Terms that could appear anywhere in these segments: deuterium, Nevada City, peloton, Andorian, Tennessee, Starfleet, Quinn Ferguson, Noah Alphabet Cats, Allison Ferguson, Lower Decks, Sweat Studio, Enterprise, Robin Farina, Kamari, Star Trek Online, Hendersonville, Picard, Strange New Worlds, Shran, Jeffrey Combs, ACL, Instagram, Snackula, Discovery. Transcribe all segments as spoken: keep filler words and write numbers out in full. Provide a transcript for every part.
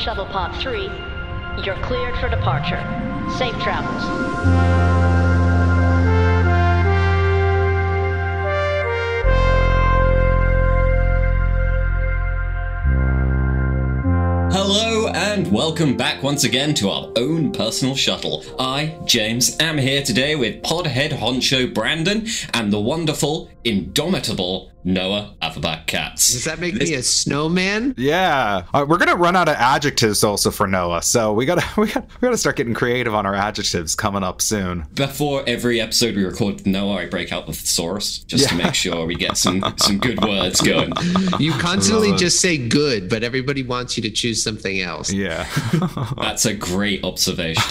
Shuttle Pod three, you're cleared for departure. Safe travels. Hello and welcome back once again to our own personal shuttle. I, James, am here today with pod head honcho Brandon and the wonderful, indomitable Noah Alphabet Cats. Does that make this... me a snowman? Yeah. Uh, we're gonna run out of adjectives also for Noah, so we gotta we gotta we gotta start getting creative on our adjectives coming up soon. Before every episode we record with Noah, I break out the thesaurus just yeah. to make sure we get some some good words going. You constantly just say good, but everybody wants you to choose something else. Yeah. That's a great observation.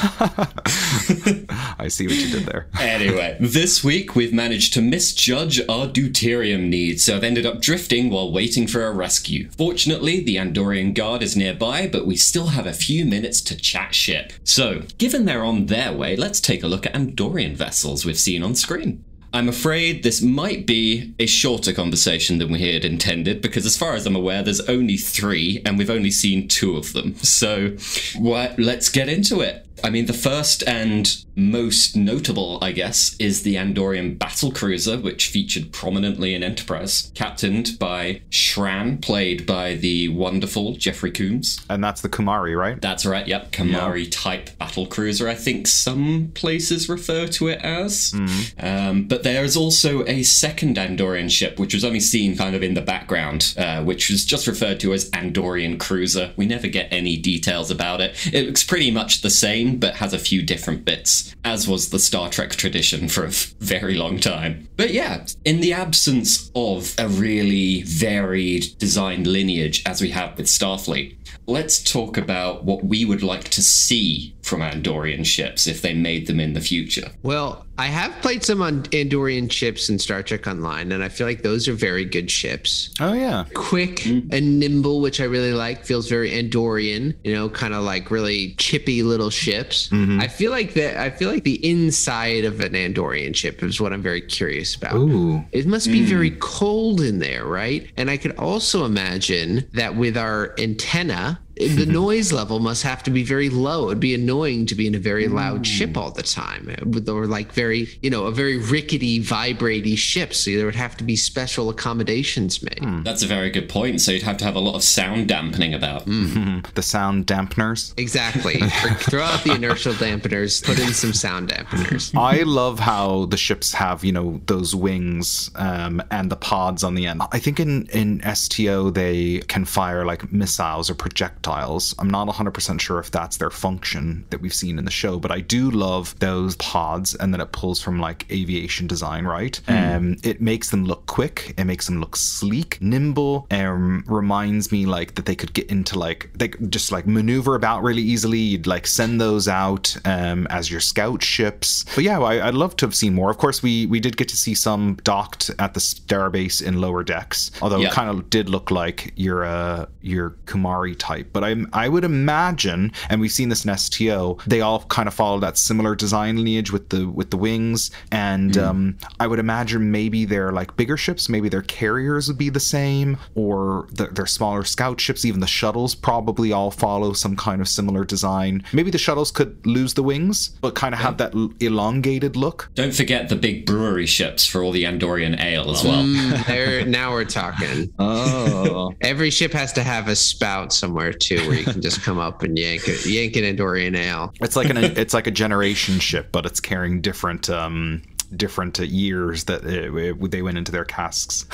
I see what you did there. Anyway, this week we've managed to misjudge our deuterium needs, so I've ended up drifting while waiting for a rescue. Fortunately, the Andorian guard is nearby, but we still have a few minutes to chat ship. So, given they're on their way, let's take a look at Andorian vessels we've seen on screen. I'm afraid this might be a shorter conversation than we had intended, because as far as I'm aware, there's only three, and we've only seen two of them. So, well, let's get into it. I mean, the first and most notable, I guess, is the Andorian battlecruiser, which featured prominently in Enterprise, captained by Shran, played by the wonderful Jeffrey Combs. And that's the Kamari, right? That's right, yep. Kamari-type yeah. battlecruiser, I think some places refer to it as. Mm-hmm. Um, but there is also a second Andorian ship, which was only seen kind of in the background, uh, which was just referred to as Andorian cruiser. We never get any details about it. It looks pretty much the same, but has a few different bits, as was the Star Trek tradition for a very long time. But yeah, in the absence of a really varied design lineage as we have with Starfleet, let's talk about what we would like to see from Andorian ships if they made them in the future. Well, I have played some Andorian ships in Star Trek Online, and I feel like those are very good ships. Oh, yeah. Quick mm. and nimble, which I really like. Feels very Andorian, you know, kind of like really chippy little ships. Mm-hmm. I feel like that. I feel like the inside of an Andorian ship is what I'm very curious about. Ooh. It must be mm. very cold in there, right? And I could also imagine that with our antenna, the noise level must have to be very low. It'd be annoying to be in a very loud mm. ship all the time, or like very, you know, a very rickety, vibratey ship. So there would have to be special accommodations made. Mm. That's a very good point. So you'd have to have a lot of sound dampening about. Mm-hmm. The sound dampeners. Exactly. Throw out the inertial dampeners, put in some sound dampeners. I love how the ships have, you know, those wings um, and the pods on the end. I think in, in S T O, they can fire like missiles or projectiles. I'm not one hundred percent sure if that's their function that we've seen in the show, but I do love those pods, and then it pulls from like aviation design, right? Mm. Um, it makes them look quick. It makes them look sleek, nimble. Um, reminds me like that they could get into like, they just like maneuver about really easily. You'd like send those out um, as your scout ships. But yeah, I, I'd love to have seen more. Of course, we we did get to see some docked at the starbase in Lower Decks, although yep. it kind of did look like your, uh, your Kamari type. But I I would imagine, and we've seen this in S T O, they all kind of follow that similar design lineage with the with the wings. And mm. um, I would imagine maybe they're like bigger ships, maybe their carriers would be the same, or the, their smaller scout ships, even the shuttles probably all follow some kind of similar design. Maybe the shuttles could lose the wings, but kind of yeah. have that elongated look. Don't forget the big brewery ships for all the Andorian ale as well. Mm, there, now we're talking. Oh, every ship has to have a spout somewhere too, where you can just come up and yank it, yank an Andorian ale. It's like an it's like a generation ship, but it's carrying different um different uh, years that it, it, they went into their casks.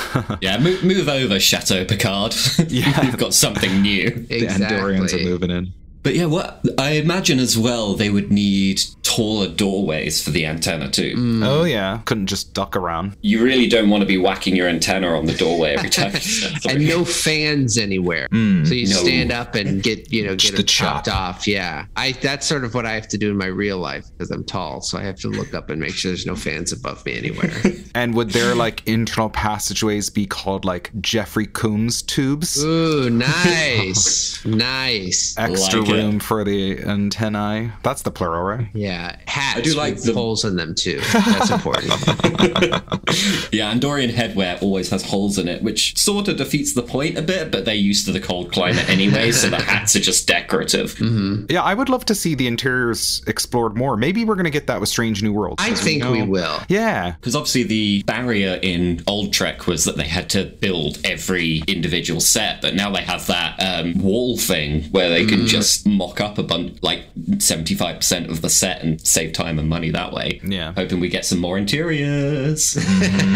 yeah, move, move over, Chateau Picard. yeah, you've got something new. Exactly. The Andorians are moving in. But yeah, what I imagine as well, they would need taller doorways for the antenna too. Mm. Oh yeah, couldn't just duck around. You really don't want to be whacking your antenna on the doorway every time. And no fans anywhere, mm, so you no. stand up and get you know get it chopped off. Yeah, I that's sort of what I have to do in my real life because I'm tall, so I have to look up and make sure there's no fans above me anywhere. And would their like internal passageways be called like Jeffrey Combs tubes? Ooh, nice, nice, extra. Like room for the antennae. That's the plural, right? Yeah. Hats I do like with the... holes in them, too. That's important. Yeah, Andorian headwear always has holes in it, which sort of defeats the point a bit, but they're used to the cold climate anyway, so the hats are just decorative. Mm-hmm. Yeah, I would love to see the interiors explored more. Maybe we're going to get that with Strange New Worlds. I think we, we will. Yeah. Because obviously the barrier in old Trek was that they had to build every individual set, but now they have that um, wall thing where they can mm. just mock up a bunch, like seventy-five percent of the set and save time and money that way. Yeah. Hoping we get some more interiors. Mm-hmm.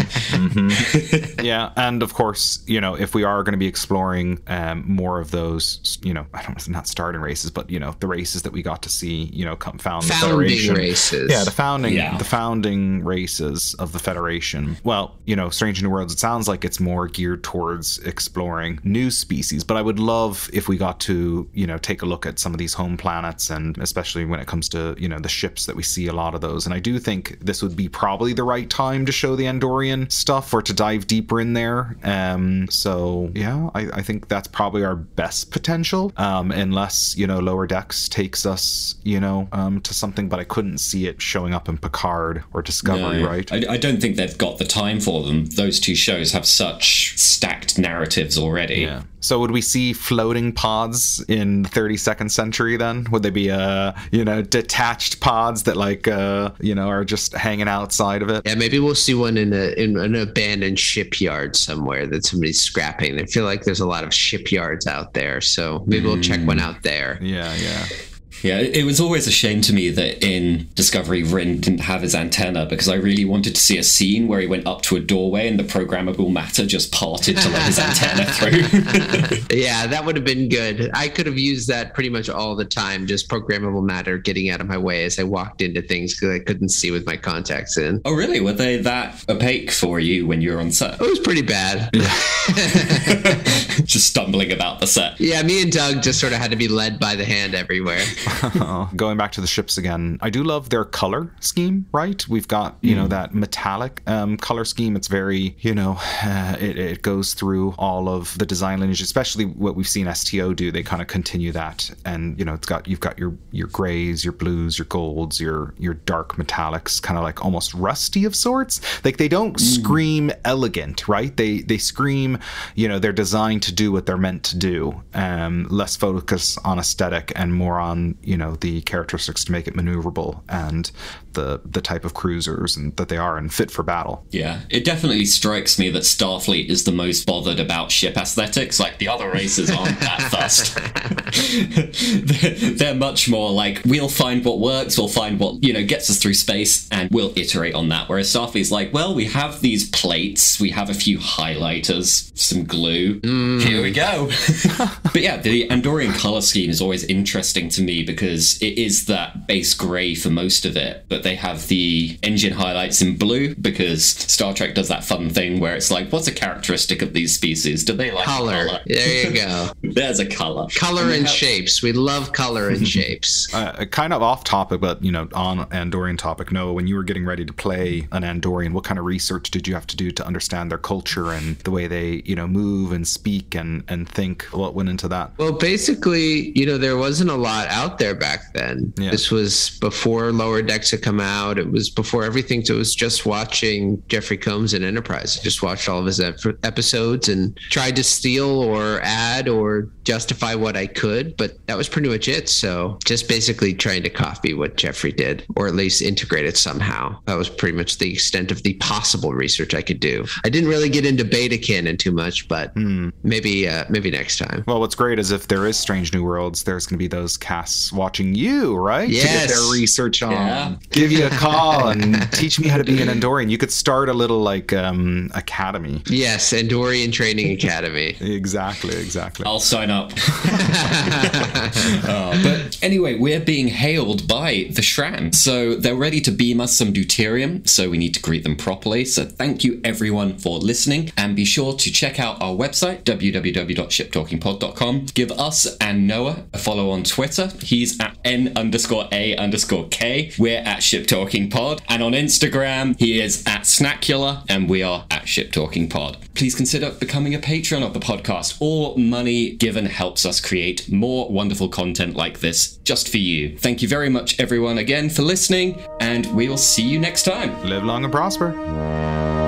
Mm-hmm. Yeah, and of course, you know, if we are going to be exploring um, more of those, you know, I don't not starting races, but, you know, the races that we got to see, you know, come found the Federation. Races. Yeah, the founding, yeah. the founding races of the Federation. Well, you know, Strange New Worlds, it sounds like it's more geared towards exploring new species, but I would love if we got to, you know, take a look at some of these home planets, and especially when it comes to, you know, the ships that we see a lot of those. And I do think this would be probably the right time to show the Andorian stuff or to dive deeper in there. Um, so, yeah, I, I think that's probably our best potential, um, unless, you know, Lower Decks takes us, you know, um, to something, but I couldn't see it showing up in Picard or Discovery, no, right? I, I don't think they've got the time for them. Those two shows have such stacked narratives already. Yeah. So would we see floating pods in the thirty-second century then? Would they be, uh, you know, detached pods that, like, uh, you know, are just hanging outside of it? Yeah, maybe we'll see one in, a, in an abandoned shipyard somewhere that somebody's scrapping. I feel like there's a lot of shipyards out there, so maybe mm. we'll check one out there. Yeah, yeah. Yeah, it was always a shame to me that in Discovery, Rin didn't have his antenna, because I really wanted to see a scene where he went up to a doorway and the programmable matter just parted to let his antenna through. Yeah, that would have been good. I could have used that pretty much all the time, just programmable matter getting out of my way as I walked into things because I couldn't see with my contacts in. Oh, really? Were they that opaque for you when you were on set? It was pretty bad. Just stumbling about the set. Yeah, me and Doug just sort of had to be led by the hand everywhere. Going back to the ships again, I do love their color scheme, right? We've got, you mm. know, that metallic um, color scheme. It's very, you know, uh, it, it goes through all of the design lineage, especially what we've seen S T O do. They kind of continue that. And, you know, it's got, you've got your, your grays, your blues, your golds, your, your dark metallics, kind of like almost rusty of sorts. Like they don't mm. scream elegant, right? They, they scream, you know, they're designed to do what they're meant to do. Um, less focus on aesthetic and more on, you know, the characteristics to make it maneuverable and the the type of cruisers and that they are and fit for battle. Yeah, it definitely strikes me that Starfleet is the most bothered about ship aesthetics. Like the other races aren't that fussed. they're, they're much more like, we'll find what works, we'll find what, you know, gets us through space, and we'll iterate on that. Whereas Starfleet's like, well, we have these plates, we have a few highlighters, some glue. Mm. Here we go. But yeah, the Andorian color scheme is always interesting to me, because it is that base grey for most of it, but they have the engine highlights in blue because Star Trek does that fun thing where it's like, what's a characteristic of these species? Do they like color? color? There you go. There's a color. Color and, and have- shapes. We love color and shapes. Uh, kind of off topic, but, you know, on Andorian topic, Noah, when you were getting ready to play an Andorian, what kind of research did you have to do to understand their culture and the way they, you know, move and speak and, and think? What went into that? Well, basically, you know, there wasn't a lot out out there back then. Yeah. This was before Lower Decks had come out. It was before everything. So it was just watching Jeffrey Combs and Enterprise. I just watched all of his ep- episodes and tried to steal or add or justify what I could, but that was pretty much it. So just basically trying to copy what Jeffrey did, or at least integrate it somehow. That was pretty much the extent of the possible research I could do. I didn't really get into beta canon too much, but mm. maybe uh, maybe next time. Well, what's great is if there is Strange New Worlds, there's going to be those casts watching you, right? Yes. To get their research on. Yeah. Give you a call and teach me how to be an Andorian. You could start a little, like, um, academy. Yes, Andorian Training Academy. exactly, exactly. I'll sign up. uh, but anyway, we're being hailed by the Shran. So they're ready to beam us some deuterium, so we need to greet them properly. So thank you, everyone, for listening. And be sure to check out our website, w w w dot ship talking pod dot com. Give us and Noah a follow on Twitter. He's at N underscore A underscore K. We're at Ship Talking Pod. And on Instagram, he is at Snackula, and we are at Ship Talking Pod. Please consider becoming a patron of the podcast. All money given helps us create more wonderful content like this just for you. Thank you very much, everyone, again for listening, and we will see you next time. Live long and prosper.